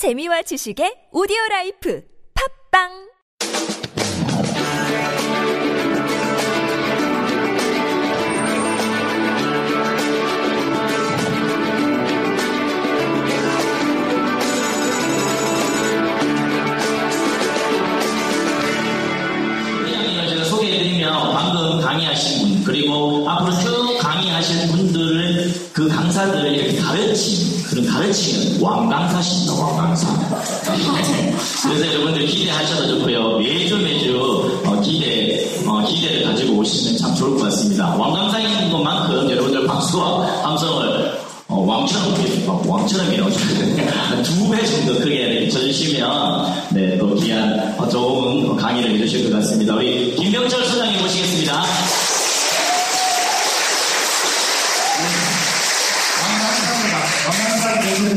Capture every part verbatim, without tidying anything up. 재미와 지식의 오디오라이프 팟빵 그리고 앞으로 쭉 강의하실 분들을 그 강사들을 이렇게 가르치는 그런 가르치는 왕강사십니다. 왕강사. 그래서 여러분들 기대하셔도 좋고요. 매주 매주 어, 기대 어, 기대를 가지고 오시면 참 좋을 것 같습니다. 왕강사인 것만큼 여러분들 박수와 함성을 어, 왕처럼 왕처럼이라고 두 배 정도 크게 쳐주시면 네, 또 귀한 어, 좋은 강의를 해주실 것 같습니다. 우리 김병철 소장님 모시겠습니다.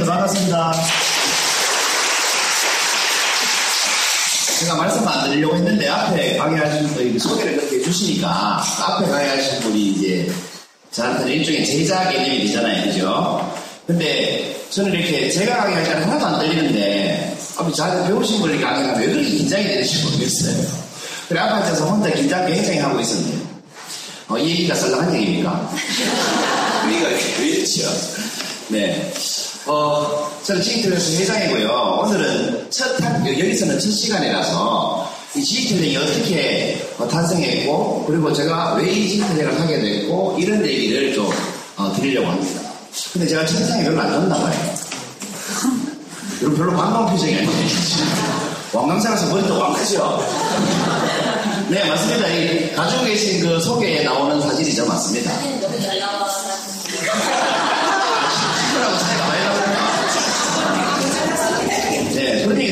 반갑습니다. 제가 말씀 안 드리려고 했는데 앞에 강의하시는 분이 소개를 그렇게 해주시니까 앞에 강의하시는 분이 이제 저한테는 일종의 제자 개념이 되잖아요, 그죠? 근데 저는 이렇게 제가 강의할 때는 하나도 안 들리는데 앞에 저한테 배우신 분이 강의하면 왜 그렇게 긴장이 되는지 모르겠어요. 그래 앞에 앉아서 혼자 긴장 굉장히 하고 있었네요. 어, 이 얘기가 썰렁한 얘기입니까? 우리가 그렇죠. 네. 어, 저는 지인투댄 회장이고요. 오늘은 첫 학, 여기서는 첫 시간이라서 이 지인투댄이 어떻게 어, 탄생했고, 그리고 제가 왜 이 지인투댄을 하게 됐고, 이런 얘기를 좀 어, 드리려고 합니다. 근데 제가 천상이 별로 안 좋았나봐요. 여러분 별로 반가운 표정이 아니에요. 왕강사라서 머리도 왕크죠? 네, 맞습니다. 이, 가지고 계신 그 소개에 나오는 사진이죠, 맞습니다. 너무 잘 나와서.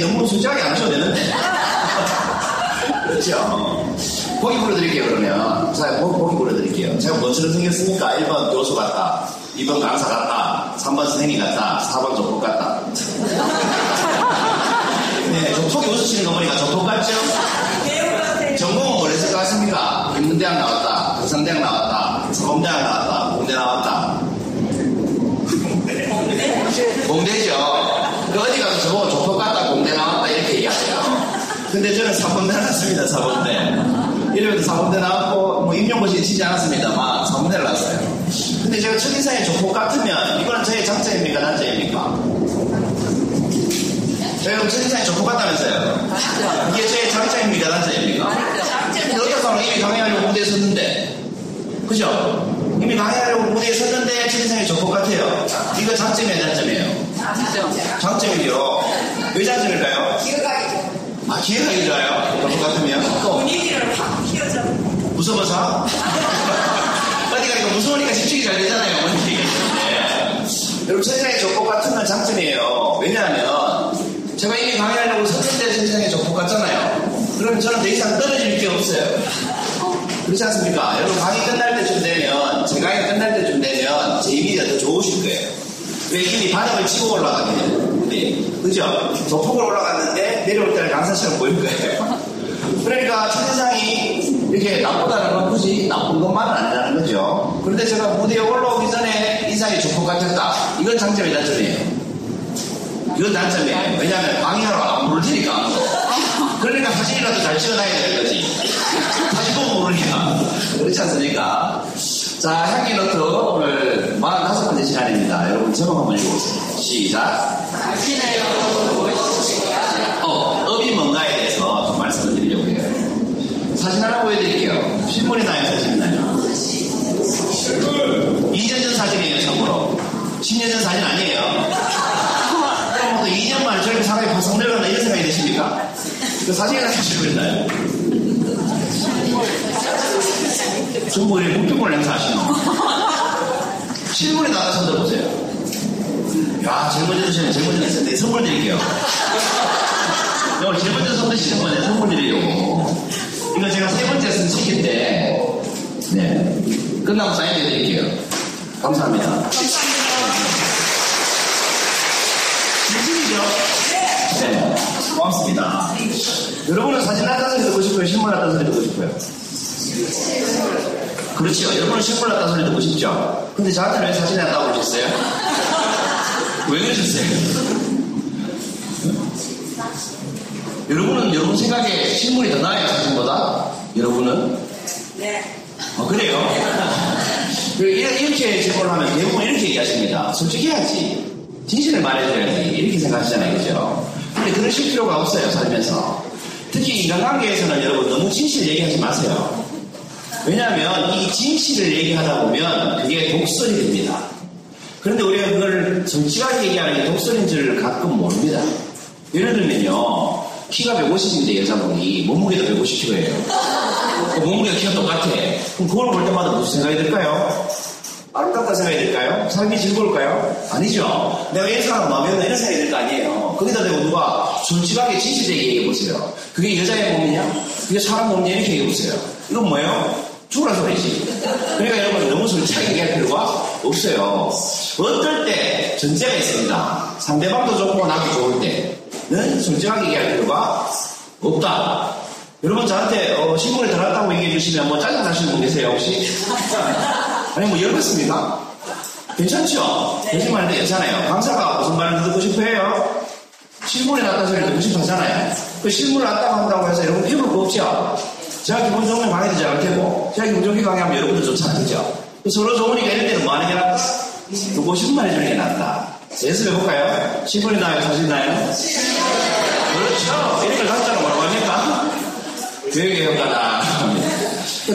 너무 수작이 안 쳐도 되는데. 그렇죠. 보기 불러드릴게요, 그러면. 자, 보, 보기 불러드릴게요. 제가 뭔처럼 생겼습니까? 일 번 교수 같다. 이 번 강사 같다. 삼 번 선생님 같다. 사 번 조폭 같다. 네, 조폭이 웃으시는 거 보니까 조폭 같죠? 전공은 뭘 했을 것 같습니까? 인문대학 나왔다. 부산대학 나왔다. 서범대학 나왔다. 공대 나왔다. 공대. 공대죠. 어디 가서 저거 조폭 같다, 공대 나왔다, 이렇게 얘기하세요. 근데 저는 사범대 나왔습니다, 사범대. 이러면서 사범대 나왔고, 뭐, 임용고시 치지 않았습니다만, 사범대를 나왔어요. 근데 제가 첫인상에 조폭 같으면, 이거는 저의 장점입니까, 단점입니까? 제가 그럼 첫인상에 조폭 같다면서요? 이게 저의 장점입니까, 단점입니까? 어떤 사람은 이미 강의하려고 무대에 섰는데, 그죠? 이미 강의하려고 무대에 섰는데, 첫인상에 조폭 같아요. 이거 장점이에요, 단점이에요? 장점이죠. 왜 장점일까요? 기회가 있죠. 아, 기회가 있어요? 그런 것 같으면. 분위기를 확 키워줘. 무서워서? 어디 가니까 무서우니까 집중이 잘 되잖아요. 여러분, 세상에 조폭 같은 건 장점이에요. 왜냐하면, 제가 이미 강의하려고 섰는데 세상에 조폭 같잖아요. 그럼 저는 더 이상 떨어질 게 없어요. 그렇지 않습니까? 여러분, 강의 끝날 때쯤 되면, 제 강의 끝날 때쯤 되면, 제 이미지가 더 좋으실 거예요. 왜 이미 바닥을 치고 올라가겠냐. 네. 그죠? 조폭을 올라갔는데 내려올 때는 강사처럼 보일 거예요. 그러니까 천상이 이렇게 나쁘다는 건 굳이 나쁜 것만은 아니라는 거죠. 그런데 제가 무대에 올라오기 전에 인상이 조폭 같았다. 이건 장점이 단점이에요. 이건 단점이에요. 왜냐하면 강의하러 안 부르니까. 그러니까 사진이라도 잘 찍어놔야 되는 거지. 사진 보고 모르니까. 그렇지 않습니까? 자, 향기노트 오늘 사십오 번째 시간입니다. 여러분 제목 한번 읽어보세요. 시작. 어, 업이 뭔가에 대해서 좀 말씀을 드리려고 해요. 사진 하나 보여드릴게요. 실물이 나요, 사진이 나요? 이 년 전 사진이에요, 참고로. 십 년 전 사진 아니에요. 그럼 또 이 년 만에 저렇게 사람이 파상되거나 이런 생각이 드십니까? 그 사진이 하나 실물이 나요? 정보에 목격을 행사하시는 실물이 나와서 쳐다보세요. 야, 제일 먼저 주시면 제일 먼저 했을 때 선물 드릴게요. 오늘 제일 먼저 선물 드시는 거네, 선물 드리려고. 이거 제가 세 번째 쓴 책인데, 네. 끝나고 사인해 드릴게요. 감사합니다. 감사합니다. 진심이죠? 네. 고맙습니다. 여러분은 사진 한 장을 듣고 싶어요? 실물 한 장을 듣고 싶어요? 그렇죠. 여러분은 실물 났다 소리 듣고 싶죠? 근데 저한테는 왜 사진이 났다고 그러셨어요? 왜 그러셨어요? 여러분은 여러분 생각에 실물이 더 나아요, 사진보다? 여러분은? 네. 어, 그래요? 이렇게 질문을 하면 대부분 이렇게 얘기하십니다. 솔직해야지. 진실을 말해줘야지. 이렇게 생각하시잖아요, 그죠? 근데 그러실 필요가 없어요, 살면서. 특히 인간관계에서는 여러분 너무 진실 얘기하지 마세요. 왜냐하면 이 진실을 얘기하다 보면 그게 독설이 됩니다. 그런데 우리가 그걸 정직하게 얘기하는 게 독설인 줄 가끔 모릅니다. 예를 들면요, 키가 백오십인데 여자분이 몸무게도 백오십 킬로그램이에요. 그 몸무게가 키가 똑같아. 그럼 그걸 볼 때마다 무슨 생각이 들까요? 아름답다 생각이 들까요? 삶이 즐거울까요? 아니죠. 내가 이런 사람 마음에 없나 이런 생각이 들 거 아니에요. 거기다 대고 누가 솔직하게 진실되게 얘기해보세요. 그게 여자의 몸이냐? 그게 사람 몸이냐? 이렇게 얘기해보세요. 이건 뭐예요? 죽으란 소리지. 그러니까 여러분 너무 솔직하게 얘기할 필요가 없어요. 어떨 때 전제가 있습니다. 상대방도 좋고 나도 좋을 때는 솔직하게 얘기할 필요가 없다. 여러분 저한테 어, 신문을 달았다고 얘기해주시면 뭐 짜증 나시는 분 계세요 혹시? 아니 뭐 열받습니까? 괜찮죠? 거짓말인데 괜찮아요. 강사가 무슨 말을 듣고 싶어 해요? 실물이 났다는 소리를 듣고 싶어 하잖아요. 그 실물을 났다고 한다고 해서 여러분 해볼 거 없죠? 제가 기본적으로 강의되지 않을 테고 제가 기본적으로 강의하면 여러분도 좋지 않겠죠? 서로 좋으니까 이럴 때는 뭐 하는 게 낫다? 듣고 싶은 말 해주는 게 낫다. 연습해볼까요? 실물이 나요? 사실 나요? 그렇죠. 이렇게 강사로 뭐라고 합니까? 교육의 효과다.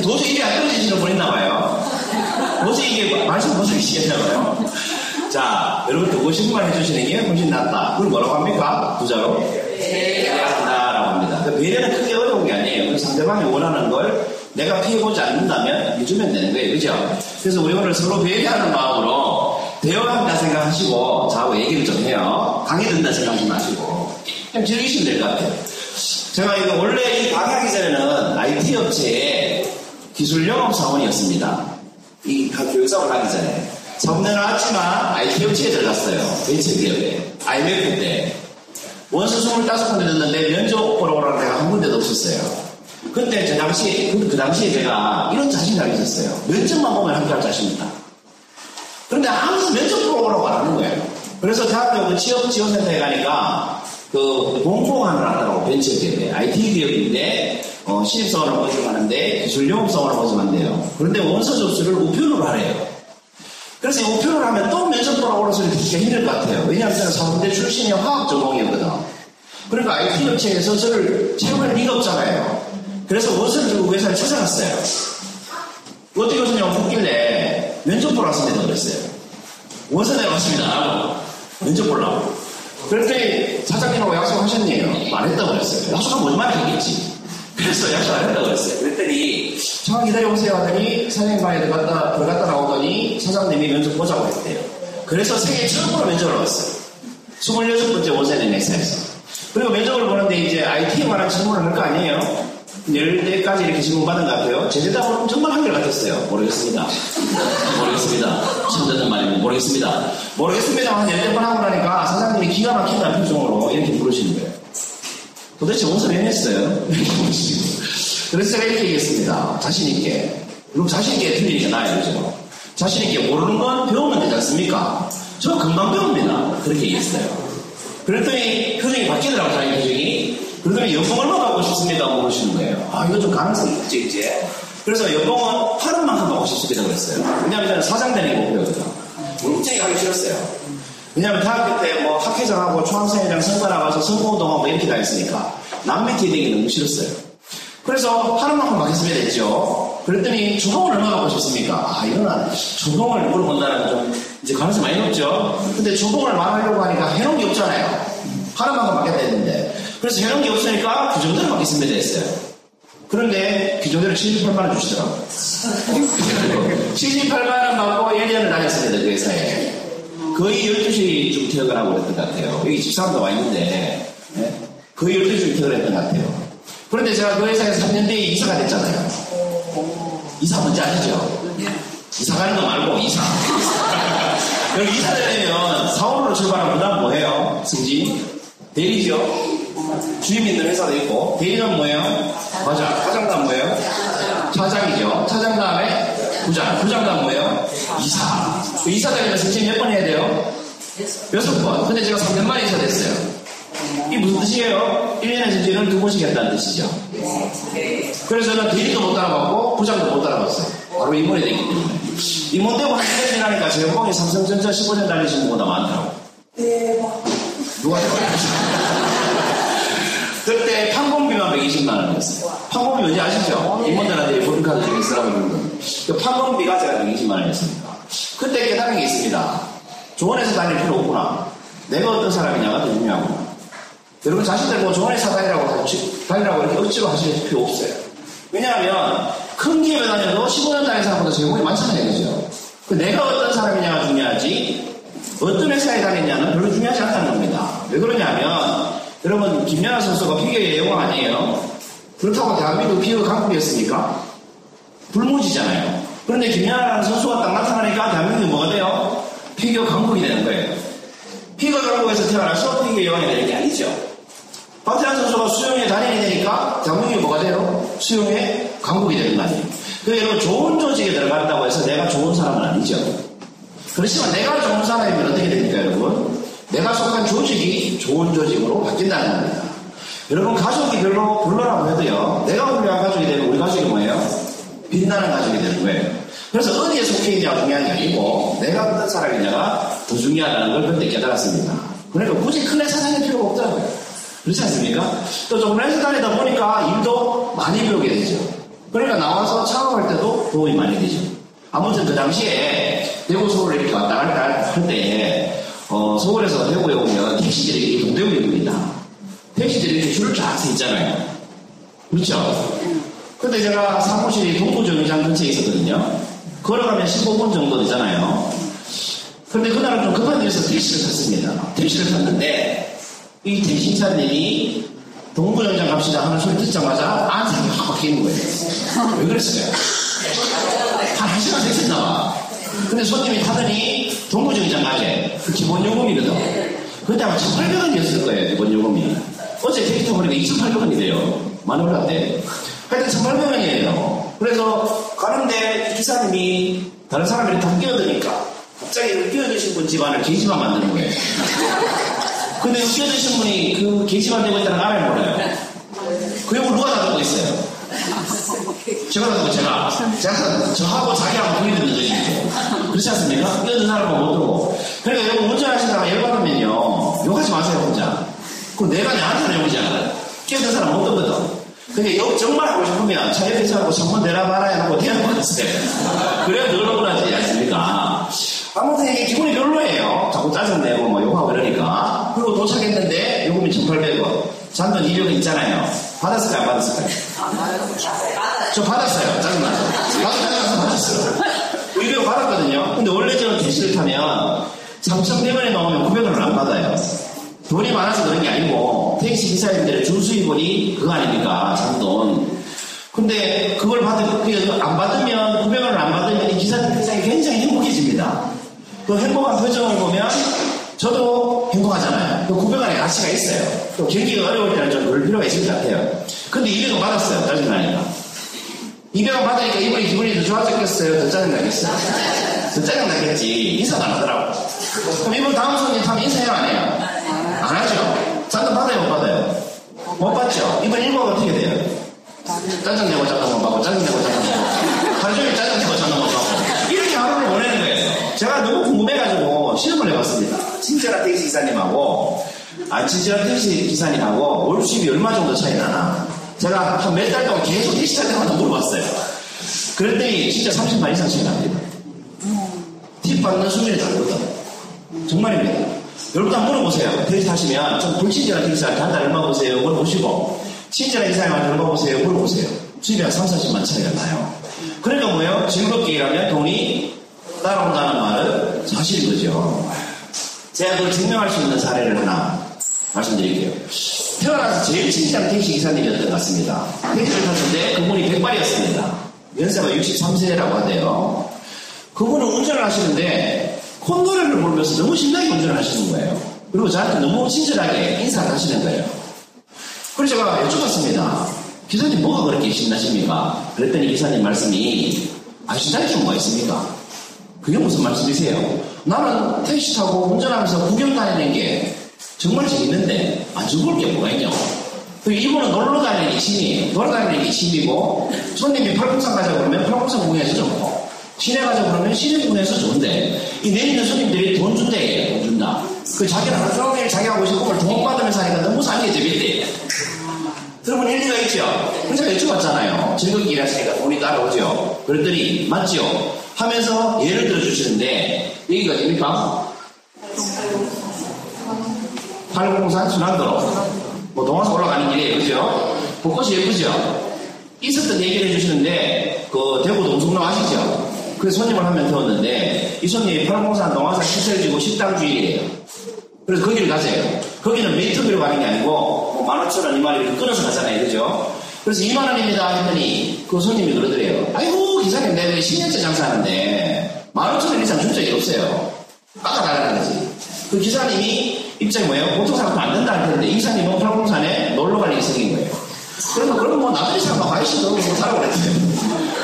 도저히 이게 안 떨어지시는 분 있나봐요. 도저히 이게 말씀 못하기 시작하나봐요. 자, 여러분 듣고 싶은 말 해주시는 게 훨씬 낫다. 그걸 뭐라고 합니까? 부자로? 배려한다라고 합니다. 배려는 크게 어려운 게 아니에요. 상대방이 원하는 걸 내가 피해보지 않는다면 해주면 되는 거예요. 그죠? 그래서 우리 오늘 서로 배려하는 마음으로 대화한다 생각하시고 저하고 얘기를 좀 해요. 강의 듣는다 생각하지 마시고 그냥 즐기시면 될 것 같아요. 제가 이거 원래 이 강의하기 전에는 아이티 업체의 기술 영업 사원이었습니다. 이 교육 사원 하기 전에. 삼 년 왔지만 아이티 업체에 들어갔어요. 벤처 기업에. 아이엠에프 때. 원서 이십오 군데 넣었는데 면접 보러 오라는 데가 한 군데도 없었어요. 그때 저 당시, 그, 그 당시에 제가 이런 자신감이 있었어요. 면접만 보면 함께할 자신이다. 그런데 아무도 면접 보러 오라고 안 하는 거예요. 그래서 대학교 취업 지원센터에 가니까 그 공공안을 하라고 벤처기업에 아이티 기업인데 어, 신입사원을 모집하는데 기술영업사원을 모집한대요. 그런데 원서 접수를 우편으로 하래요. 그래서 이 우편으로 하면 또 면접 보러 오는 소리 듣기가 힘들 것 같아요. 왜냐하면 제가 서울대 출신이 화학 전공이었거든. 그러니까 아이티 업체에서 저를 채용할 리가 없잖아요. 그래서 원서를 들고 회사를 찾아갔어요. 어떻게 오셨냐고 묻길래 면접 보러 왔습니다 그랬어요. 원서 내가 왔습니다. 면접 보려고. 그랬더니 사장님하고 약속하셨네요. 말했다고 그랬어요. 약속하면 거짓말을 했겠지. 그래서 약속 안 했다고 그랬어요. 그랬더니 잠깐 기다려보세요 하더니 사장님 방에 들어갔다, 들어갔다 나오더니 사장님이 면접 보자고 했대요. 그래서 생애 처음으로 면접을 왔어요. 스물여섯 번째 원세는 넥사에서. 그리고 면접을 보는데 이제 아이티에 관한 질문을 할 거 아니에요. 열 대까지 이렇게 질문 받은 것 같아요. 제 대답은 정말 한결같았어요. 모르겠습니다. 모르겠습니다. 처음 듣는 말입니다. 모르겠습니다. 모르겠습니다. 한 열댓 번 하고 나니까 사장님이 기가 막힌다는 표정으로 이렇게 부르시는 거예요. 도대체 원서 왜 냈어요? 그래서 제가 이렇게 얘기했습니다. 자신있게. 그럼 자신있게 틀리니까 나아요. 그죠? 자신있게 모르는 건 배우면 되지 않습니까? 저 금방 배웁니다. 그렇게 얘기했어요. 그랬더니 표정이 바뀌더라고요. 자기 표정이. 그러더니 연봉 얼마 받고 싶습니다 물으시는 거예요. 아 이거 좀 가능성이 있죠 이제. 그래서 연봉은 팔억만큼 받고 싶습니다 그랬어요. 왜냐하면 저는 사장되는 목표였거든요. 굉장히 가기 싫었어요. 왜냐하면 대학교 때 뭐 학회장하고 초학생이랑 선거 나가서 선거운동하고 이렇게 다 했으니까 남매 티딩이 너무 싫었어요. 그래서 팔억만큼 받겠습니다 했죠. 그랬더니 조봉을 얼마 받고 싶습니까? 아 이거는 조봉을 물어본다는 좀 이제 가능성이 많이 높죠. 근데 조봉을 말하려고 하니까 해놓은 게 없잖아요. 팔억만큼 받겠다 했는데. 그래서 해놓은 게 없으니까 규정대로 받겠습니다 했어요. 그런데 규정대로 칠십팔만 원 주시더라고요. 칠십팔만 원 받고 일 년을 다녔습니다. 그 회사에. 거의 열두 시쯤 퇴근을 하고 그랬던 것 같아요. 여기 집사람도 와 있는데 네? 거의 열두 시쯤 퇴근을 했던 것 같아요. 그런데 제가 그 회사에 삼 년 뒤에 이사가 됐잖아요. 이사 뭔지 아시죠? 이사 가는 거 말고 이사. 여기 이사 되려면 사원으로 출발하면 그다음 뭐예요? 승진? 대리죠? 주임 있는 회사도 있고 대리는 뭐예요? 맞아. 사장단 뭐예요? 차장이죠. 차장 다음에 부장. 부장단 뭐예요? 이사. 그 이사 되려면 승진 몇 번 해야 돼요? 여섯 번. 근데 제가 삼 년 만에 이사 됐어요. 이게 무슨 뜻이에요? 일 년의 전쟁을 두 번씩 했다는 뜻이죠. 그래서 는 대리도 못 따라갔고 부장도 못 따라갔어요. 바로 임원이 되기 때문에. 임원되고 한 일 년 지나니까 제공이 삼성전자 십오 년 달리신 분보다 많더라고. 대박. 누가 그때 판공비만 백이십만 원이었어요. 판공비 뭔지 아시죠? 임원들한테 보증카드 중에 쓰라고 있는 거. 판공비가 제가 백이십만 원이었습니다. 그때 깨달은 게 있습니다. 조원에서 다닐 필요 없구나. 내가 어떤 사람이냐가 더 중요하구나. 여러분 자신들 뭐 조원에서 다니라고, 다니라고 이렇게 억지로 하실 필요 없어요. 왜냐하면 큰 기업에 다녀도 십오 년 다닌 사람보다 제공이 많잖아요. 그죠? 내가 어떤 사람이냐가 중요하지 어떤 회사에 다니냐는 별로 중요하지 않다는 겁니다. 왜 그러냐면 여러분 김연아 선수가 피겨의 여왕 아니에요? 그렇다고 대한민국 피겨 강국이었습니까? 불모지잖아요. 그런데 김연아라는 선수가 딱 나타나니까 대한민국이 뭐가 돼요? 피겨 강국이 되는 거예요. 피겨 강국에서 태어날 수업 피겨 여왕이 되는 게 아니죠. 박진환 선수가 수영에 단연이 되니까 대한민국이 뭐가 돼요? 수영에 강국이 되는 거 아니에요. 그래서 좋은 조직에 들어간다고 해서 내가 좋은 사람은 아니죠. 그렇지만 내가 좋은 사람이면 어떻게 됩니까, 여러분? 내가 속한 조직이 좋은 조직으로 바뀐다는 겁니다. 여러분, 가족이 별로 불러라고 해도요, 내가 훌륭한 가족이 되면 우리 가족이 뭐예요? 빛나는 가족이 되는 거예요. 그래서 어디에 속해 있냐가 중요한 게 아니고, 내가 어떤 사람이냐가 더 중요하다는 걸 그때 깨달았습니다. 그러니까 굳이 큰 회사 다닐 필요가 없더라고요. 그렇지 않습니까? 또 조금 회사 다니다 보니까 일도 많이 배우게 되죠. 그러니까 나와서 창업할 때도 도움이 많이 되죠. 아무튼 그 당시에 대구 서울을 이렇게 왔다 갔다 할 때, 어, 서울에서 대구에 오면 택시들이 동대문입니다. 택시들이 이렇게 줄을 쫙 서 있잖아요. 그렇죠? 근데 제가 사무실이 동구정장 근처에 있었거든요. 걸어가면 십오 분 정도 되잖아요. 근데 그날은 좀 급한 데서 택시를 탔습니다. 택시를 탔는데, 이 택시기사님이 동구정장 갑시다 하는 소리 듣자마자 안색이 확 바뀌는 거예요. 왜 그랬어요? 한 한 시간 됐었나봐. 근데 손님이 타더니 동구정장 가게 그 기본 요금이거든. 그때 아마 천팔백 원이었을 거예요. 기본 요금이 어제 데이터 보니까 이천팔백 원이 돼요. 많이 올랐대. 하여튼 천팔백 원이에요 그래서 가는데 기사님이 다른 사람이 다 끼어드니까 갑자기 끼어드신 분 집안을 게시판 만드는 거예요. 근데 끼어드신 분이 그 게시판 되고 있다는 걸 알아요, 몰라요? 그 욕을 누가 다 듣고 있어요? 제가 듣고 제가 제가 저하고 자기하고 분이 듣는 거죠. 그렇지 않습니까? 끼어든 사람은 못 들고. 그러니까 여러분 운전하시다가 열받으면요 욕하지 마세요 혼자. 그럼 내가 나한테는 욕이지 않아요. 끼어든 사람은 못 듣거든. 근데 욕 정말 하고 싶으면 차 옆에 차고 정말 내라봐라 하고 대답을 했어요. 그래야 놀러오라지 않습니까? 아무튼 이게 기분이 별로예요. 자꾸 짜증내고 뭐 욕하고 이러니까. 그리고 도착했는데 요금이 천팔백 원. 잔돈 이력은 있잖아요. 받았을까요? 안 받았을까요? 저 받았어요. 짜증나서. 받았어요. 받았어요. 이거 받았거든요. 근데 원래 저는 택시를 타면 삼천백 원에 넘으면 구백 원을 안 받아요. 돈이 많아서 그런 게 아니고 택시 기사님들의 준수입원이 그거 아닙니까? 잔돈. 근데 그걸 받으면 안 받으면 구백 원을 안 받으면 이 기사님 세상이 굉장히 행복해집니다. 그 행복한 표정을 보면 저도 행복하잖아요. 그 구백 원의 가치가 있어요. 또 경기가 어려울 때는 좀 놀 필요가 있을 것 같아요. 근데 이백 원 받았어요. 짜증나니까. 이백 원 받으니까 이분이 기분이 더 좋아졌겠어요? 더 짜증나겠어요? 더 짜증나겠지. 인사도 안 하더라고. 그럼 이분 다음 손님 타면 인사해요? 안 해요? 안 하죠? 잔돈 받아요? 못 받아요? 못 받죠? 이번 일과가 어떻게 돼요? 짜증내고 잔돈 못 받고, 짜증내고 잔돈 못 받고, 하루 종일 짜증내고 잔돈 못 받고. 이렇게 하루를 보내는 거예요. 제가 너무 궁금해가지고 실험을 해봤습니다. 친절한 택시 기사님하고 아 친절한 택시 기사님하고 월 수입이 얼마 정도 차이 나나 제가 한 몇 달 동안 계속 택시 탈 때마다 물어봤어요. 그랬더니 진짜 삼십만 이상 차이 납니다. 팁 받는 수준이 다르거든. 정말입니다. 여러분 다 물어보세요. 택시 타시면 좀 불친절한 택시한테 한 달 얼마 보세요 물어보시고 친절한 기사님한테 얼마 보세요 물어보세요. 수입이 한 삼사십만 차이가 나요. 그러니까 뭐예요? 즐겁게 일하면 돈이 따라온다는 말은 사실인 거죠. 제가 그걸 증명할 수 있는 사례를 하나 말씀드릴게요. 태어나서 제일 친절한 택시 기사님이었던 것 같습니다. 택시를 탔는데 그분이 백발이었습니다. 연세가 육십삼 세라고 하대요. 그분은 운전을 하시는데 콧노래를 부르면서 너무 신나게 운전을 하시는 거예요. 그리고 저한테 너무 친절하게 인사를 하시는 거예요. 그래서 제가 여쭤봤습니다. 기사님 뭐가 그렇게 신나십니까? 그랬더니 기사님 말씀이 아 신나게 좀 뭐가 있습니까? 그게 무슨 말씀이세요? 나는 택시 타고 운전하면서 구경 다니는 게 정말 재밌는데 안 좋을 게 뭐가 있냐고. 이분은 놀러 가는 기침이에요. 놀러 가는 기침이고, 손님이 팔공산 가자고 그러면 팔공산 공연에서 좋고, 시내 가자고 그러면 시내 공연에서 좋은데, 이 내리는 손님들이 돈 준대, 돈 준다. 그 자기는 하루 종일 자기하고 있는 꿈을 도움받으면서 하니까 너무 사는 게 재밌대. 여러분 일리가 있죠? 그래서 여쭤봤잖아요. 즐겁게 일하시니까 돈이 따라오죠? 그랬더니, 맞죠? 하면서 예를 들어주시는데, 여기가 어딥니까? 팔공산 순환도로. 뭐, 동화사 올라가는 길이에요. 그죠? 벚꽃이 예쁘죠? 있었던 얘기를 해주시는데, 그, 대구 동성로 아시죠? 그래서 손님을 한 명 태웠는데, 이 손님이 팔공산 동화사 시설주고 식당 주인이래요. 그래서 거기를 가세요. 거기는 메이트비로 가는 게 아니고, 뭐, 만 오천 원, 이만 원 이렇게 끊어서 가잖아요. 그죠? 그래서 이만 원입니다. 했더니, 그 손님이 그러더래요. 아이고, 기사님, 내가 십 년째 장사하는데, 만 오천 원 이상 준 적이 없어요. 깎아달라는 거지. 그 기사님이, 입장이 뭐예요? 보통 사람도 안 된다 할 텐데, 이 사람이 팔공산에 놀러 갈 일이 생긴 거예요. 그래서, 그럼 뭐, 나들이 사람과 가이시도 뭐, 사라고 그랬어요.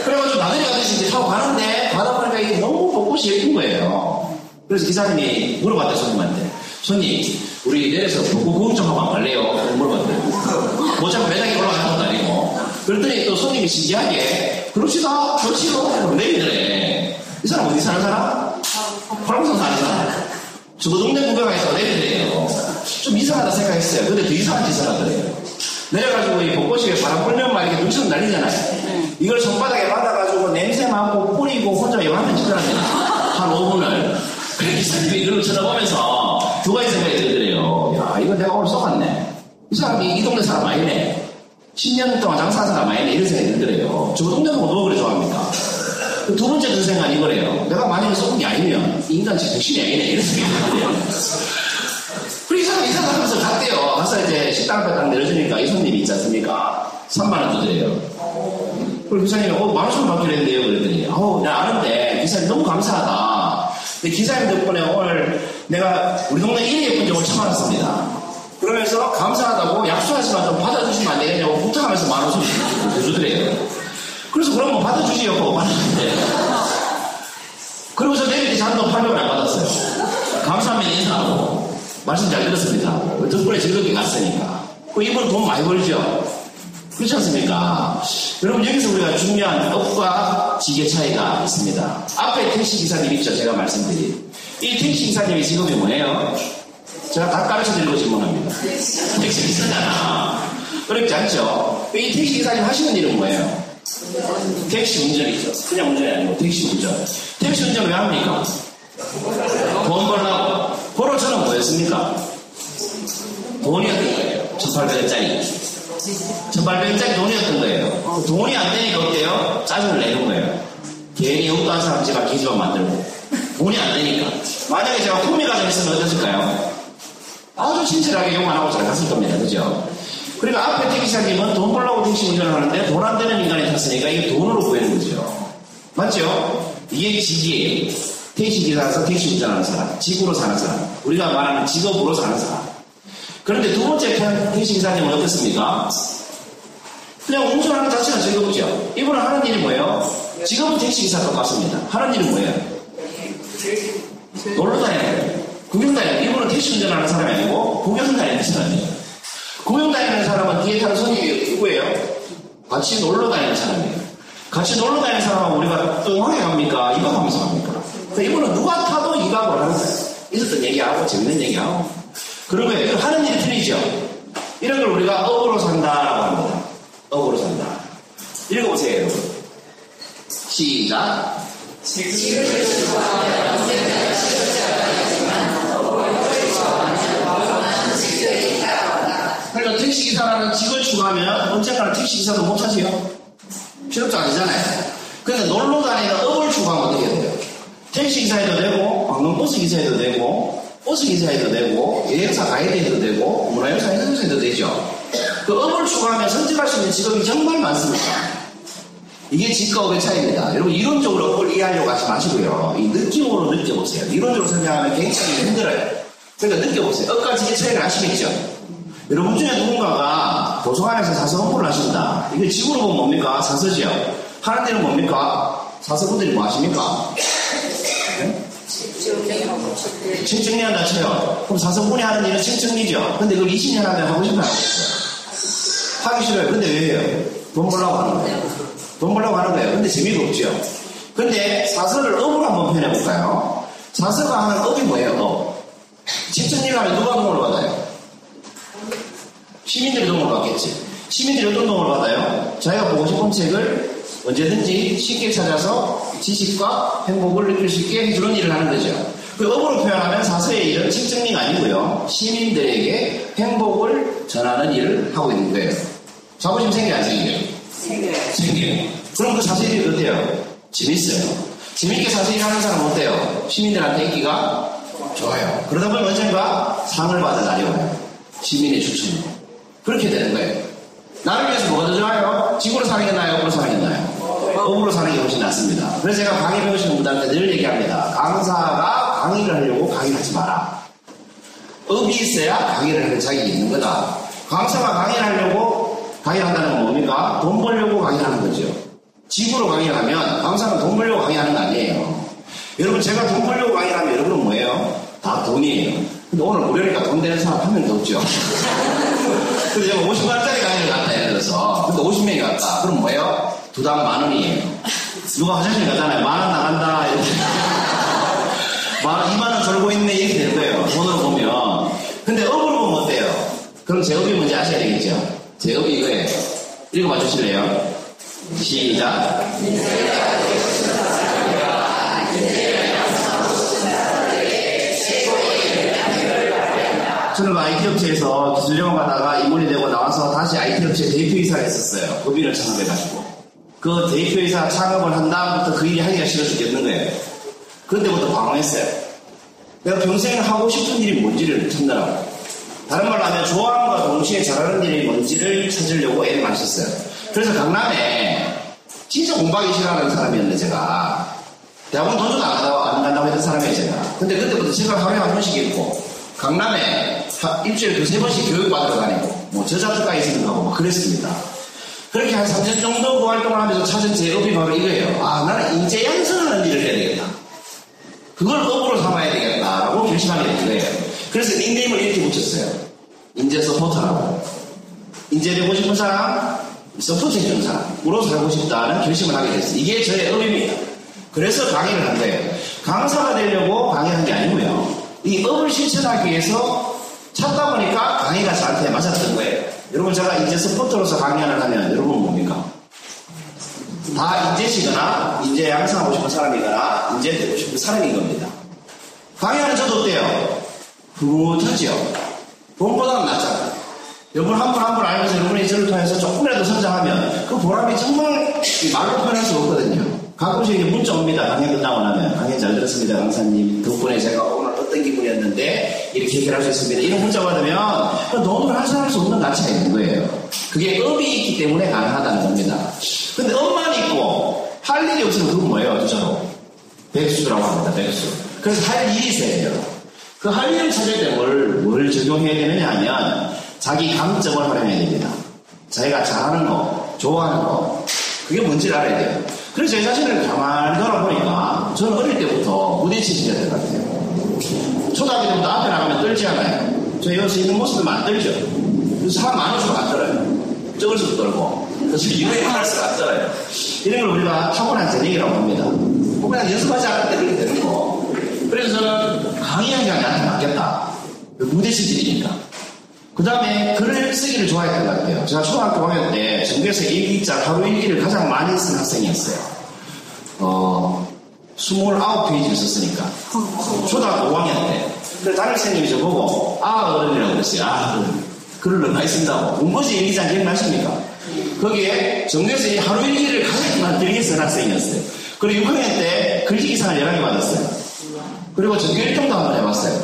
그래가지고, 나들이 가듯이 이제 타고 가는데, 가다 보니까 이게 너무 벚꽃이 예쁜 거예요. 그래서 기사님이 물어봤대요, 손님한테. 손님, 우리 내려서 벚꽃 구경 좀 하고 안 갈래요? 물어봤대요. 뭐, 자꾸 매장에 올라가는 것도 아니고. 그랬더니 또 손님이 신기하게, 그럽시다, 그렇지도, 내리더래. 이 사람 어디 사는 사람? 팔공산 사는 사람. 저도 동네 구경에서 내리래요. 좀 이상하다 생각했어요. 근데 더 이상한 짓을 하더래요. 내려가지고 이 벚꽃이 바람 불면 막 이렇게 눈썹 날리잖아요. 이걸 손바닥에 받아가지고 냄새 맡고 뿌리고 혼자 요만한 짓을 하더래요. 한 오 분을. 그래, 기사님이 이걸 쳐다보면서 두 가지 생각이 들더래요. 야, 이거 내가 오늘 써봤네. 이 사람이 이 동네 사람 아니네. 십 년 동안 장사한 사람 아니네. 이런 생각이 들더래요. 저 동네가 뭐 그래 좋아합니까? 두 번째 든 생각은 이거래요. 내가 만약에 써본 게 아니면 인간 정신이 아니네. 이런 생각이 들어요. 그리고 이 사람 이사 가면서 갔대요. 가서 이제 식당 앞에 딱 내려주니까 이 손님이 있지 않습니까? 삼만 원 주더래요. 그리고 기사님이 어, 만 원씩 받기로 했는데요. 그랬더니 어, 내가 아는데 기사님 너무 감사하다. 근데 기사님 덕분에 오늘 내가 우리 동네 일 위 예쁜 점을 참아놨습니다. 그러면서 감사하다고 약속하지만 좀 받아주시면 안 되겠냐고 부탁하면서 만 원씩 주더래요. 그래서 그런 거 받아주지요. 그거 받았는데. 그러고서 내일 잔돈 팔 명을 안 받았어요. 감사합니다. 인사하고. 말씀 잘 들었습니다. 덕분에 즐겁게 갔으니까. 이분 돈 많이 벌죠? 그렇지 않습니까? 여러분, 여기서 우리가 중요한 업과 직의 차이가 있습니다. 앞에 택시 기사님 있죠? 제가 말씀드린. 이 택시 기사님의 직업이 뭐예요? 제가 다 가르쳐 드리고 질문합니다. 택시 기사잖아. 어렵지 않죠? 이 택시 기사님 하시는 일은 뭐예요? 택시 운전이죠. 그냥 운전이 아니고 택시 운전. 택시 운전 왜 합니까? 돈 벌라고. 포로처럼 뭐였습니까? 돈이었던 거예요. 천팔백 원짜리. 천팔백 원짜리 돈이었던 거예요. 돈이 안 되니까 어때요? 짜증을 내는 거예요. 괜히 엉뚱한 사람 제가 기지만 만들고. 돈이 안 되니까. 만약에 제가 품위가 좀 있으면 어땠을까요? 아주 친절하게 욕 안 하고 잘 갔을 겁니다. 그죠? 그리고 앞에 택시사님은 돈 벌라고 택시 운전을 하는데 돈 안 되는 인간이 탔으니까 이게 돈으로 보이는 거죠. 맞죠? 이게 직이에요. 택시기사에서 택시 운전하는 사람, 직으로 사는 사람, 우리가 말하는 직업으로 사는 사람. 그런데 두 번째 택시기사님은 어떻습니까? 그냥 운전하는 자체가 즐겁죠. 이분은 하는 일이 뭐예요? 직업은 택시기사 똑같습니다. 하는 일은 뭐예요? 놀러 다니는 거예요. 구경 다니는 거예요. 이분은 택시 운전하는 사람이 아니고 구경 다니는 사람이에요. 구경 다니는 사람은 뒤에 타는 손님이 누구예요? 같이 놀러 다니는 사람이에요. 같이 놀러 다니는 사람은 우리가 뚱하게 갑니까? 이박하면서 갑니까? 그러니까 이분은 누가 타도 이박을 하는 거예요. 있었던 얘기하고 재밌는 얘기하고. 그런 거예요. 하는 일이 틀리죠. 이런 걸 우리가 업으로 산다라고 합니다. 업으로 산다. 읽어보세요, 여러분. 시작. 그러니까 택시기사라는 직을 추가하면 언젠가는 택시기사도 못 하지요. 실업자 아니잖아요. 근데 놀러 다니는 업을 추가하면 어떻게 돼요? 택시기사에도 되고, 방문버스기사에도 되고, 버스기사에도 되고, 여행사 가이드에도 되고, 문화여행사 해설사에도 되죠. 그 업을 추가하면 선택할 수 있는 직업이 정말 많습니다. 이게 직과 업의 차이입니다. 여러분 이론적으로 업을 이해하려고 하지 마시고요. 이 느낌으로 느껴보세요. 이론적으로 설명하면 굉장히 힘들어요. 그러니까 느껴보세요. 업과 직의 차이를 아시겠죠? 여러분 중에 누군가가 도서관에서 사서 홍보를 하신다. 이게 직으로 보면 뭡니까? 사서지요. 하는 데는 뭡니까? 사서분들이 뭐 하십니까? 네? 칠증리가 낮춰요. 그럼 사성분이 하는 일은 칠증리죠. 근데 그걸 이십 년 하면 하고 싶으면 하겠어요. 하기 싫어요. 근데 왜 해요? 돈 벌려고 하는 거예요. 돈 벌려고 하는 거예요. 근데 재미가 없죠. 근데 사서를 업으로 한번 표현해볼까요? 사서가 하는 업이 뭐예요? 업. 칠증리를 하면 누가 돈을 받아요? 시민들이 돈을 받겠지. 시민들이 어떤 돈을 받아요? 자기가 보고 싶은 책을 언제든지 쉽게 찾아서 지식과 행복을 느낄 수 있게 해주는 일을 하는 거죠. 그 업으로 표현하면 사서의 일은 칠증리가 아니고요. 시민들에게 행복을 전하는 일을 하고 있는 거예요. 자부심 생겨요, 안 생겨요? 생겨요. 생겨요. 그럼 그 사서일이 어때요? 재밌어요. 재밌게 사서일 하는 사람은 어때요? 시민들한테 인기가 좋아요. 그러다 보면 언젠가 상을 받은 날이 와요. 시민의 추천으로. 그렇게 되는 거예요. 나를 위해서 뭐가 더 좋아요? 지구로 사는 게 나아요? 업으로 사는 게 나아요? 업으로 사는 게 훨씬 낫습니다. 그래서 제가 강의 배우시는 분들한테 늘 얘기합니다. 강사가 강의를 하려고 강의를 하지 마라. 업이 있어야 강의를 하는 자격이 있는 거다. 강사가 강의를 하려고 강의를 한다는 건 뭡니까? 돈 벌려고 강의를 하는 거죠. 지구로 강의를 하면 강사는 돈 벌려고 강의하는 거 아니에요. 여러분, 제가 돈 벌려고 강의를 하면 여러분은 뭐예요? 다 돈이에요. 근데 오늘 무료니까 돈 되는 사람 한 명도 없죠. 근데 제가 오십만 원짜리 강의를 갔다, 예를 들어서. 근데 오십 명이 갔다. 그럼 뭐예요? 두당 만 원이에요. 누가 화장실 가잖아요. 만 원 나간다. 이렇게. 이만 원 졸고 있네. 이렇게 되는 거예요. 돈으로 보면. 근데 업으로 보면 어때요? 그럼 제 업이 뭔지 아셔야 되겠죠? 제 업이 이거예요. 읽어봐 주실래요? 시작. 저는 아이티 업체에서 기술정원 가다가 임원이 되고 나와서 다시 아이티 업체 대표이사를 했었어요. 법인을 창업해가지고. 그 대표이사 창업을 한 다음부터 그 일이 하기가 싫어 죽겠는 거예요. 그때부터 방황했어요. 내가 평생 하고 싶은 일이 뭔지를 찾느라고. 다른 말로 하면 좋아함과 동시에 잘하는 일이 뭔지를 찾으려고 애를 마셨어요. 그래서 강남에 진짜 공부하기 싫어하는 사람이었는데 제가. 대학원 도저도 안 간다고 했던 사람이에요, 제가. 근데 그때부터 제가 하루에 한 번씩 읽고 강남에 일주일에 두세 번씩 교육받으러 다니고, 뭐, 저자주까지 생각하고, 막 그랬습니다. 그렇게 한 삼 년 정도 그 활동을 하면서 찾은 제 업이 바로 이거예요. 아, 나는 인재 양성하는 일을 해야 되겠다. 그걸 업으로 삼아야 되겠다라고 결심하게 된 거예요. 그래서 닉네임을 이렇게 붙였어요. 인재 서포터라고. 인재되고 싶은 사람, 서포트해주는 사람으로 살고 싶다는 결심을 하게 됐어요. 이게 저의 업입니다. 그래서 강의를 한 거예요. 강사가 되려고 강의한 게 아니고요. 이 업을 실천하기 위해서 찾다 보니까 강의가 저한테 맞았던 거예요. 여러분, 제가 인재 서포터로서 강연을 하면 여러분 뭡니까? 다 인재시거나 인재 양성하고 싶은 사람이거나 인재 되고 싶은 사람인 겁니다. 강연은 저도 어때요? 흐뭇하죠. 돈보다는 낫잖아요. 여러분 한 분 한 분 알면서 여러분이 저를 통해서 조금이라도 성장하면 그 보람이 정말 말로 표현할 수 없거든요. 가끔씩 이게 문자 옵니다. 강연 끝나고 나면. 강연 잘 들었습니다, 강사님. 덕분에 제가 오늘 어떤 기분이었는데 이렇게 해결할 수 있습니다. 이런 문자 받으면 돈을 환산할 수 없는 가치가 있는 거예요. 그게 업이 있기 때문에 가능하다는 겁니다. 근데 업만 있고 할 일이 없으면 그건 뭐예요? 진짜로. 백수라고 합니다. 백수. 그래서 할 일이 있어야 돼요. 그 할 일을 찾을 때 뭘, 뭘 적용해야 되느냐 하면 자기 강점을 활용해야 됩니다. 자기가 잘하는 거, 좋아하는 거. 그게 뭔지를 알아야 돼요. 그래서 제 자신을 가만히 돌아보니까 저는 어릴 때부터 무대치질이 될 것 같아요. 초등학교 때부터 앞에 나가면 떨지 않아요. 저 여기서 있는 모습들만 안 떨죠. 그래서 사람 많을수록 안 떨어요. 적을 수도 떨고. 그래서 유행에 할수록 안 떨어요. 이런 걸 우리가 타고난 재능이라고 합니다. 혹은 연습하지 않으면 떨게 되는 거. 그래서 저는 강의한 게 나한테 맞겠다. 무대치질이니까. 그 다음에 글을 쓰기를 좋아했던 것 같아요. 제가 초등학교 학년 때 전교에서 일기장, 하루 일기를 가장 많이 쓴 학생이었어요. 어, 이십구 페이지를 썼으니까. 초등학교 오 학년 때. 그래서 담임선생님이 저보고, 아, 어른이라고 그랬어요. 아, 어른. 글을 너무 많이 쓴다고. 공부지 일기장 기억나십니까? 거기에 전교에서 하루 일기를 가장 많이 들게 쓴 학생이었어요. 그리고 육 학년 때 글짓기상을 열한 개 받았어요. 그리고 전교 일 등도 한번 해봤어요.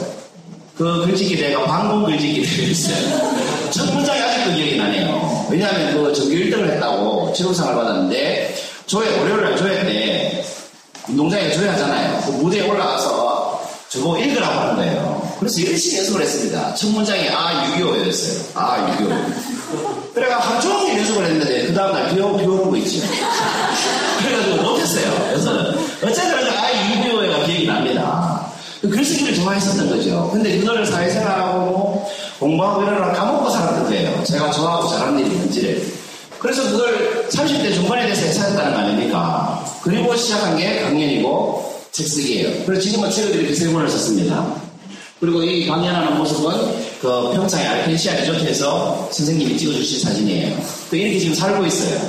그 글짓기 대회가 방공 글짓기 대회였어요. 첫 문장이 아직도 기억이 나네요. 왜냐하면 그 전교 일 등을 했다고 최우상을 받았는데 조회 월요일날 조회 때 운동장에 조회하잖아요. 그 무대에 올라가서 저보고 읽으라고 하는 거예요. 그래서 열심히 연습을 했습니다. 첫 문장이 아 육이오였어요. 아 육이오. 그래가 하루 종일 연습을 했는데 그 다음날 비 오는 거 있죠. 그래가지고 못했어요. 그래서 어쨌든 아 육이오가 기억이 납니다. 좋아했었던 거죠. 근데 그거를 사회생활하고 공부하고 이러느라 까먹고 살았던 거예요. 제가 좋아하고 잘하는 일이 뭔지를. 그래서 그걸 삼십 대 중반에 대해서 해산했다는 거 아닙니까? 그리고 시작한 게 강연이고 책쓰기예요. 그래서 지금은 책을 이렇게 세 권을 썼습니다. 그리고 이 강연하는 모습은 그 평창의 알펜시아 리조트에서 선생님이 찍어주신 사진이에요. 그 이렇게 지금 살고 있어요.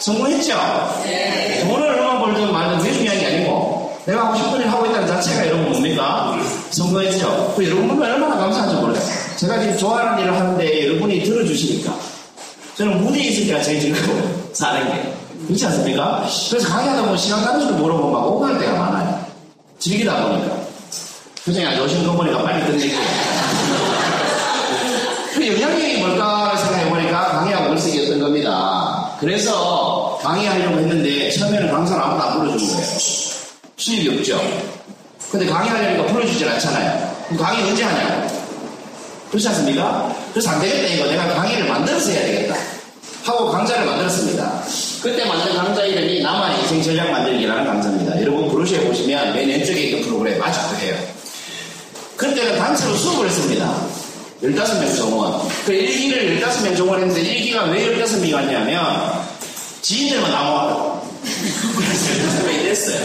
성공했죠? 네. 돈을 얼마 벌든 말든 그게 중요한 게 아니고, 내가 하고 싶은 일을 하고 있다는 자체가 여러분 뭡니까? 성공했죠? 그리고 여러분 보면 얼마나 감사한지 몰라요. 제가 지금 좋아하는 일을 하는데 여러분이 들어주시니까. 저는 무대에 있으니까 제일 즐거워요. 사는 게. 그렇지 않습니까? 그래서 강의하다 보면 시간 가는 줄도 모르고 막 오갈 때가 많아요. 즐기다 보니까. 표정이 아주 오신 거 보니까 빨리 끝내고. 그 영향력이 뭘까를 생각해보니까 강의하고 글쓰기였던 겁니다. 그래서 강의하려고 했는데 처음에는 강사를 아무도 안 불러주는 거예요. 수입이 없죠. 근데 강의하려니까 불러주질 않잖아요. 그럼 강의 언제 하냐고. 그렇지 않습니까? 그래서 안 되겠다 이거. 내가 강의를 만들어서 해야 되겠다 하고 강좌를 만들었습니다. 그때 만든 강좌 이름이 나만의 인생 전략 만들기라는 강좌입니다. 여러분 브로시에 보시면 맨 왼쪽에 있는 프로그램 아직도 해요. 그때는 단체로 수업을 했습니다. 열다섯 명 정원. 그 일 기를 열다섯 명 정원했는데 일 기가 왜 열다섯 명이 왔냐면 지인들만 남아와요. 그래서 열다섯 명이 됐어요.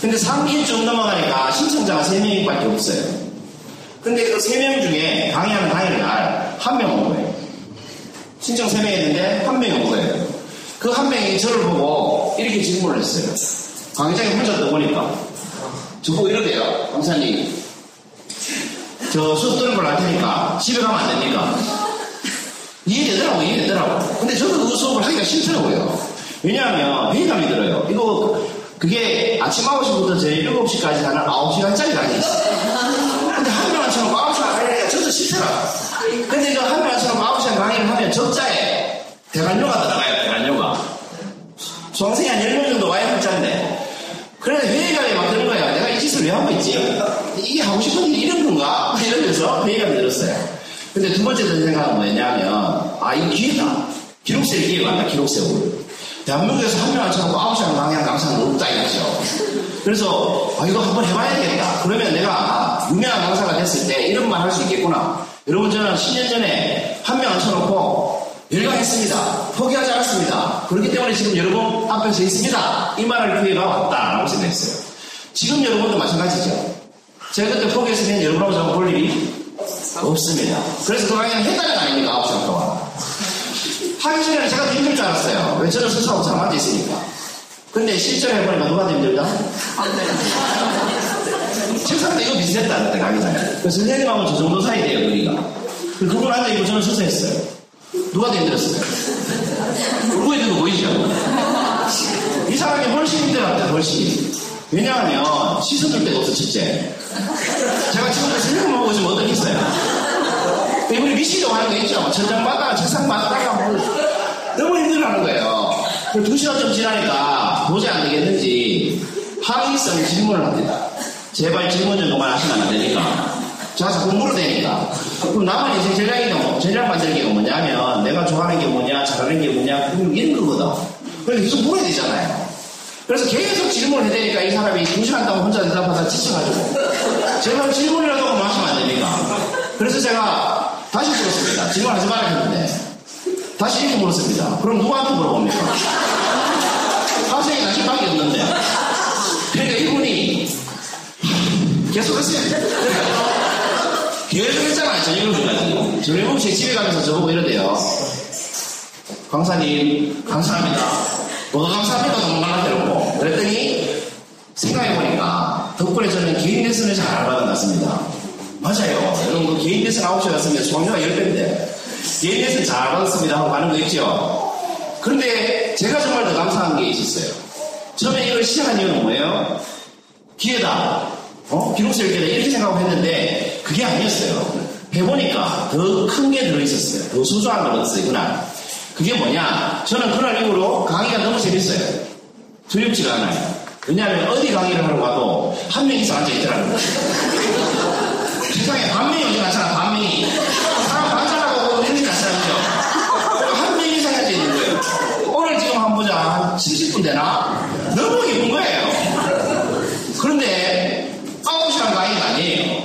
근데 삼 기쯤 넘어가니까 신청자가 세 명밖에 없어요. 근데 그 세 명 중에 강의하는 강의를 날 한 명 온 거예요. 신청 세 명 했는데 한 명이 온 거예요. 그 한 명이 저를 보고 이렇게 질문을 했어요. 강의장에 혼자 떠보니까 저보고 이러대요. 강사님, 저 수업 들은 걸 알 테니까 집에 가면 안 됩니까? 이해되더라고, 이해되더라고. 근데 저도 그 수업을 하기가 싫더라고요. 왜냐하면 회의감이 들어요. 이거, 그게 아침 아홉 시부터 제 일곱 시까지 하는 아홉 시간짜리 강의 있어요. 근데 한 명 안처럼 아홉 시간 강의가 저도 싫더라. 근데 이거 한 명 안처럼 아홉 시간 강의를 하면 적자에 대관료가 들어가요, 대관료가. 수강생이 한 열 명 정도 와야 적자인데. 그래서 회의감이 막 드는 거예요. 내가 이 짓을 왜 하고 있지? 이게 하고 싶은 일이 이런 건가? 이러면서 회의감이 들었어요. 근데 두 번째 든 생각은 뭐였냐면, 아, 이거 기회다. 기록 세울 기회가 아니라 기록 세울. 대한민국에서 한 명 안 차고 아홉 시간 강의한 강사는 없다, 이거죠. 그래서, 아, 이거 한번 해봐야 되겠다. 그러면 내가 유명한 강사가 됐을 때 이런 말 할 수 있겠구나. 여러분, 저는 십 년 전에 한 명 안 쳐놓고 열강했습니다. 포기하지 않았습니다. 그렇기 때문에 지금 여러분 앞에 서 있습니다. 이 말할 기회가 왔다라고 생각했어요. 지금 여러분도 마찬가지죠. 제가 그때 포기했으면 여러분하고 저하고 볼 일이 없습니다. 그래서 그 강의는 했다는 거 아닙니까? 아홉 시간 동안. 하기 전에는 제가 더 힘들 줄 알았어요. 왜? 저는 스스로 잘 맞아 있으니까. 근데 실전에 해보니까 누가 더 힘들다? 책상도 이거 비슷했다, 그때 강의장에. 그래서 선생님하고 저 정도 사이 돼요, 우리가. 그분 앉아있고 저는 수수했어요. 누가 더 힘들었어요? 울고 있는 거 보이죠? 이 사람이 훨씬 힘들었다, 훨씬. 왜냐하면, 씻어줄 데가 없어, 진짜. 제가 친구들 생각하고 지금 어떻겠어요? 이분이 미치려고 하는 거 있죠? 천장마다, 책상마다, 뭐, 너무 힘들어하는 거예요. 그리고 두 시간 좀 지나니까 도저히 안 되겠는지 항의성 질문을 합니다. 제발 질문 좀 그만하시면 안 되니까. 제가 자꾸 물어대니까. 그럼 나만 인생 전략이가 뭐, 전략 만들기가 뭐냐면, 내가 좋아하는 게 뭐냐, 잘하는 게 뭐냐, 그럼 이런 거거든. 그래서 계속 물어야 되잖아요. 그래서 계속 질문을 해대니까 이 사람이 두 시간 동안 혼자 대답하다 지쳐가지고, 제발 질문이라도 하시면 안 됩니까? 그래서 제가 다시 물었습니다. 질문하지 말아야 했는데. 다시 이렇게 물었습니다. 그럼 누구한테 물어봅니까? 학생이 당신밖에 없는데. 그러니까 이분이 계속 했어요. 계획을 했잖아요. 저녁을 저녁 시에 집에 가면서 저보고 이러대요. 강사님, 감사합니다. 모두 감사합니다. 너무 많았더라고. 그랬더니 생각해보니까 덕분에 저는 개인 레슨을 잘 안 받은 것 같습니다. 맞아요. 여러분 개인 레슨 아홉 시에 갔으면 수강료가 열 배인데 개인 레슨 잘 받았습니다 하고 가는 거 있죠. 그런데 제가 정말 더 감사한 게 있었어요. 처음에 이걸 시작한 이유는 뭐예요? 기회다. 어? 기록세울 기회다. 이렇게 생각하고 했는데 그게 아니었어요. 해보니까 더 큰 게 들어있었어요. 더 소중한 걸 얻었어요, 그날. 그게 뭐냐? 저는 그날 이후로 강의가 너무 재밌어요. 두렵지가 않아요. 왜냐하면 어디 강의를 하러 가도 한 명 이상 앉아있더라는 거예요. 세상에 반 명이 오지 않잖아, 반 명이. 사람 반찬하고 이렇게 같이 앉죠. 한 명 이상 앉아있는 거예요. 오늘 지금 한번 보자. 한 칠십 분 되나? 너무 기쁜 거예요. 그런데 아홉 시간 강의가 아니에요.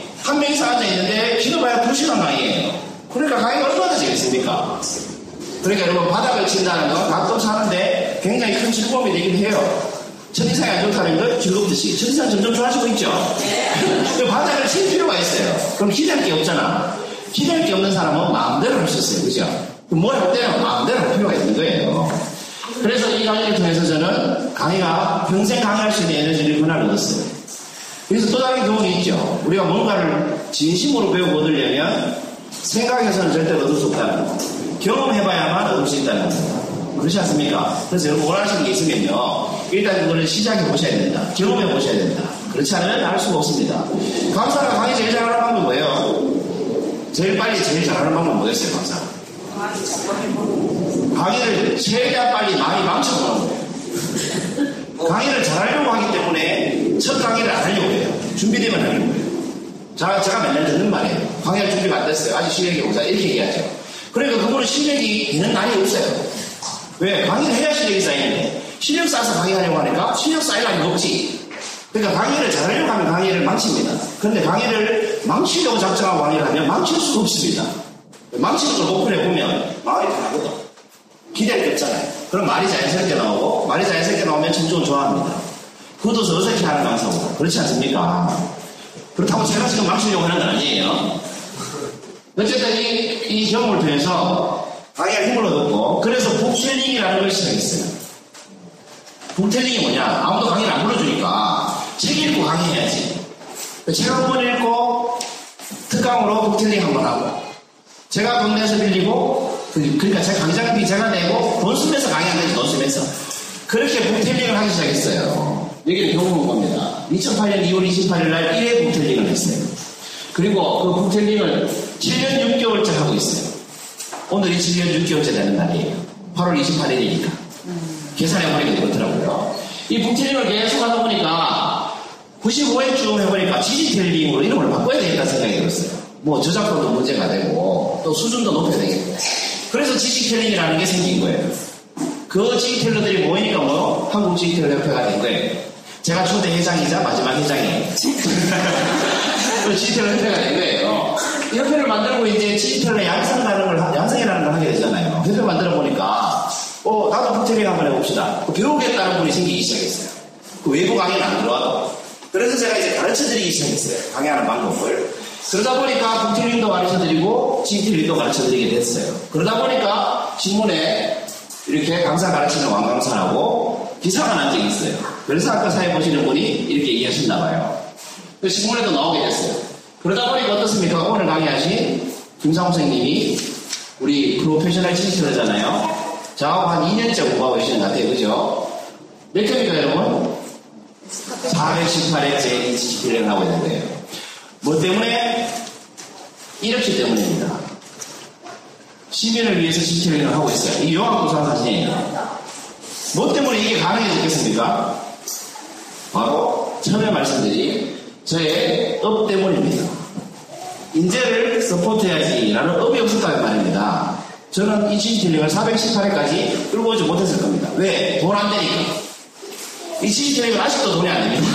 그러니까 여러분, 바닥을 친다는 건 가끔 사는데 굉장히 큰 즐거움이 되긴 해요. 첫인상이 안 좋다는 건 즐겁듯이 첫인상 점점 좋아지고 있죠. 바닥을 칠 필요가 있어요. 그럼 기대할 게 없잖아. 기대할 게 없는 사람은 마음대로 할 수 있어요. 그죠? 뭘 할 때는 마음대로 할 필요가 있는 거예요. 그래서 이 강의를 통해서 저는 강의가 평생 강의할 수 있는 에너지를 그날 얻었어요. 그래서 또 다른 교훈이 있죠. 우리가 뭔가를 진심으로 배우고 얻으려면 생각해서는 절대 얻을 수 없다는 거. 경험해봐야만 얻을 수 있다는 거. 그렇지 않습니까? 그래서 여러분 원하시는 게 있으면요. 일단 그걸 시작해보셔야 된다. 경험해보셔야 된다. 그렇지 않으면 알 수가 없습니다. 강사가 강의 제일 잘하는 방법은 뭐예요? 제일 빨리 제일 잘하는 방법은 뭐겠어요, 강사가? 강의를 최대한 빨리 많이 망쳐보는 거예요. 강의를 잘하려고 하기 때문에 첫 강의를 안 하려고 해요. 준비되면 하려고 해요. 제가, 제가 맨날 듣는 말이에요. 강의할 준비가 안 됐어요. 아직 실력이 없어요. 이렇게 얘기하죠. 그러니까 그분은 실력이 있는 날이 없어요. 왜? 강의를 해야 실력이 쌓이는데 실력 쌓아서 강의하려고 하니까 실력 쌓일 날이 없지. 그러니까 강의를 잘하려고 하면 강의를 망칩니다. 그런데 강의를 망치려고 작정하고 강의를 하면 망칠 수가 없습니다. 망치는 걸 목표해 보면 마음이 편하거든. 기대할 게 없잖아요. 그럼 말이 자연스럽게 나오고 말이 자연스럽게 나오면 청중은 좋아합니다. 그것도 어색해 하는 방송이고 그렇지 않습니까? 그렇다고 제가 지금 망치려고 하는 건 아니에요. 어쨌든 이, 이 경험을 통해서 강의에 힘을 얻었고 그래서 북텔링이라는 걸 시작했어요. 북텔링이 뭐냐? 아무도 강의를 안 불러주니까 책 읽고 강의해야지. 책 한 번 읽고 특강으로 북텔링 한 번 하고 제가 돈 내서 빌리고, 그러니까 제 강좌비 제가 내고, 돈 쓰면서 강의한 거지, 돈 쓰면서. 그렇게 북텔링을 하기 시작했어요. 여기는 경험한 겁니다. 이천팔년 이월 이십팔일날 일 회 북텔링을 했어요. 그리고 그 북텔링을 칠년 육개월째 하고 있어요. 오늘이 칠년 육개월째 되는 날이에요. 팔월 이십팔일이니까. 계산해보니까 그렇더라고요. 이 북텔링을 계속 하다 보니까, 구십오회쯤 해보니까 지지텔링으로 이름을 바꿔야 되겠다는 생각이 들었어요. 뭐 저작권도 문제가 되고 또 수준도 높여야 되겠고 그래서 지식텔링이라는 게 생긴 거예요. 그 지식텔러들이 모이니까 뭐 한국 지식텔러협회가 된 거예요. 제가 초대 회장이자 마지막 회장이에요. 지식텔러협회가 된 거예요. 이 협회를 만들고 이제 지식텔러 양성이라는 걸 양성이라는 걸 하게 되잖아요. 협회 만들어 보니까 어 나도 북텔링 한번 해봅시다. 배우겠다는 분이 생기기 시작했어요. 그 외부 강의는 안 들어와도. 그래서 제가 이제 가르쳐드리기 시작했어요. 강의하는 방법을. 그러다 보니까 북텔링도 가르쳐드리고 지인투댄도 가르쳐드리게 됐어요. 그러다 보니까 신문에 이렇게 강사 가르치는 왕강사라고 기사가 난 적이 있어요. 그래서 아까 사회 보시는 분이 이렇게 얘기하셨나 봐요. 신문에도 나오게 됐어요. 그러다 보니까 어떻습니까? 오늘 강의하신 김상우 선생님이 우리 프로페셔널 지인투댄잖아요. 저하고 한 이년째 공부하고 계시는 것 같아요. 그죠? 몇 점입니까 여러분? 사백십팔회째 지인투댄을 하고 있는 거예요. 뭐 때문에? 이력시 때문입니다. 시민을 위해서 지인투댄을 하고 있어요. 이 용암도산 사진이에요. 뭐 때문에 이게 가능해졌겠습니까? 바로 처음에 말씀드린 저의 업 때문입니다. 인재를 서포트해야지라는 업이 없었다는 말입니다. 저는 이 지인투댄을 사백십팔회까지 끌고 오지 못했을 겁니다. 왜? 돈 안 되니까. 이 지인투댄은 아직도 돈이 안 됩니다.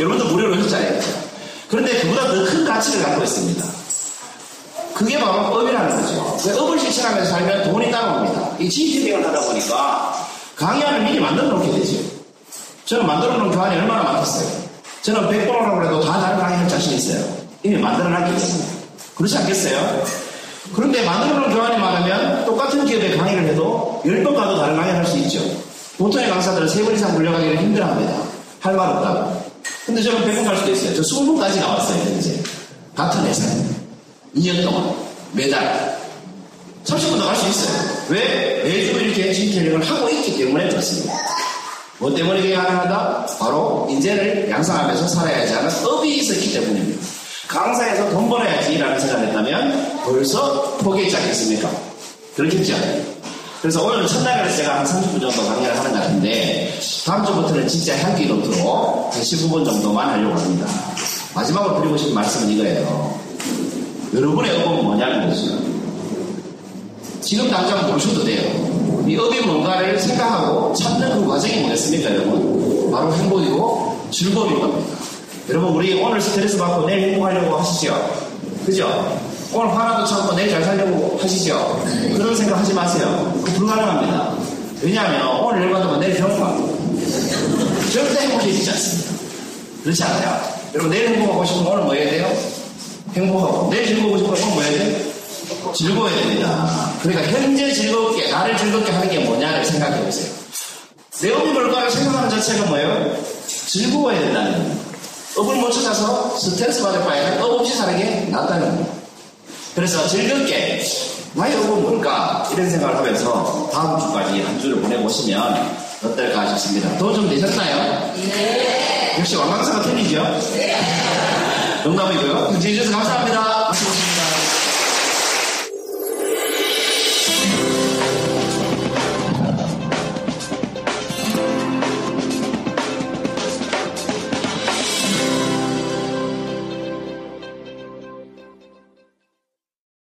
여러분도 무료로 해줬잖아요. 그런데 그보다 더 큰 가치를 갖고 있습니다. 그게 바로 업이라는 거죠. 그 업을 실천하면서 살면 돈이 따라옵니다. 이 지인투댄을 하다 보니까 강의안을 미리 만들어 놓게 되죠. 저는 만들어 놓은 교환이 얼마나 많았어요. 저는 백번이라고 해도 다 다른 강의할 자신 있어요. 이미 만들어 놨기 때문에. 그렇지 않겠어요? 그런데 만들어 놓은 교환이 많으면 똑같은 기업에 강의를 해도 열번 가도 다른 강의를 할 수 있죠. 보통의 강사들은 세번 이상 물려가기를 힘들어합니다. 할 말 없다고. 근데 저는 백번 갈 수도 있어요. 저 이십번까지 나왔어요, 현재. 같은 회사에. 이년 동안. 매달. 삼십번 더 갈 수 있어요. 왜? 매주 이렇게 지인투댄을 하고 있기 때문에 그렇습니다. 뭐 때문에 그게 가능하다? 바로 인재를 양성하면서 살아야지 하는 업이 있었기 때문입니다. 강사에서 돈 벌어야지라는 생각을 했다면 벌써 포기했지 않겠습니까? 그렇겠죠? 그래서 오늘 첫날에 제가 한 삼십분 정도 강의를 하는 것 같은데 다음 주부터는 진짜 향기 노트로 십오분 정도만 하려고 합니다. 마지막으로 드리고 싶은 말씀은 이거예요. 여러분의 업은 뭐냐는 거죠. 지금 당장 보셔도 돼요. 이 업이 뭔가를 생각하고 찾는 그 과정이 뭐겠습니까 여러분? 바로 행복이고 즐거움인 겁니다. 여러분 우리 오늘 스트레스 받고 내일 행복하려고 하시죠. 그죠? 오늘 화나도 참고 내일 잘 살려고 하시죠. 그런 생각 하지 마세요. 불가능합니다. 왜냐하면 오늘 일 받으면 내일 병원 가고 절대 행복이 있지 않습니다. 그렇지 않아요? 여러분, 내일 행복하고 싶으면 오늘 뭐 해야 돼요? 행복하고. 내일 즐거우고 싶으면 오늘 뭐 해야 돼요? 즐거워야 됩니다. 그러니까 현재 즐겁게, 나를 즐겁게 하는 게 뭐냐를 생각해 보세요. 내 업이 뭘까를 생각하는 자체가 뭐예요? 즐거워야 된다는 겁니다. 업을 못 찾아서 스트레스 받을 바에는 업 없이 사는 게 낫다는 겁니다. 그래서 즐겁게 나의 업은 뭘까? 이런 생각을 하면서 다음 주까지 한 주를 보내보시면 어떨까 싶습니다. 도움 좀 되셨나요? 네. 역시 왕강사가 틀리죠? 네. 농담이고요. 지인투댄 감사합니다.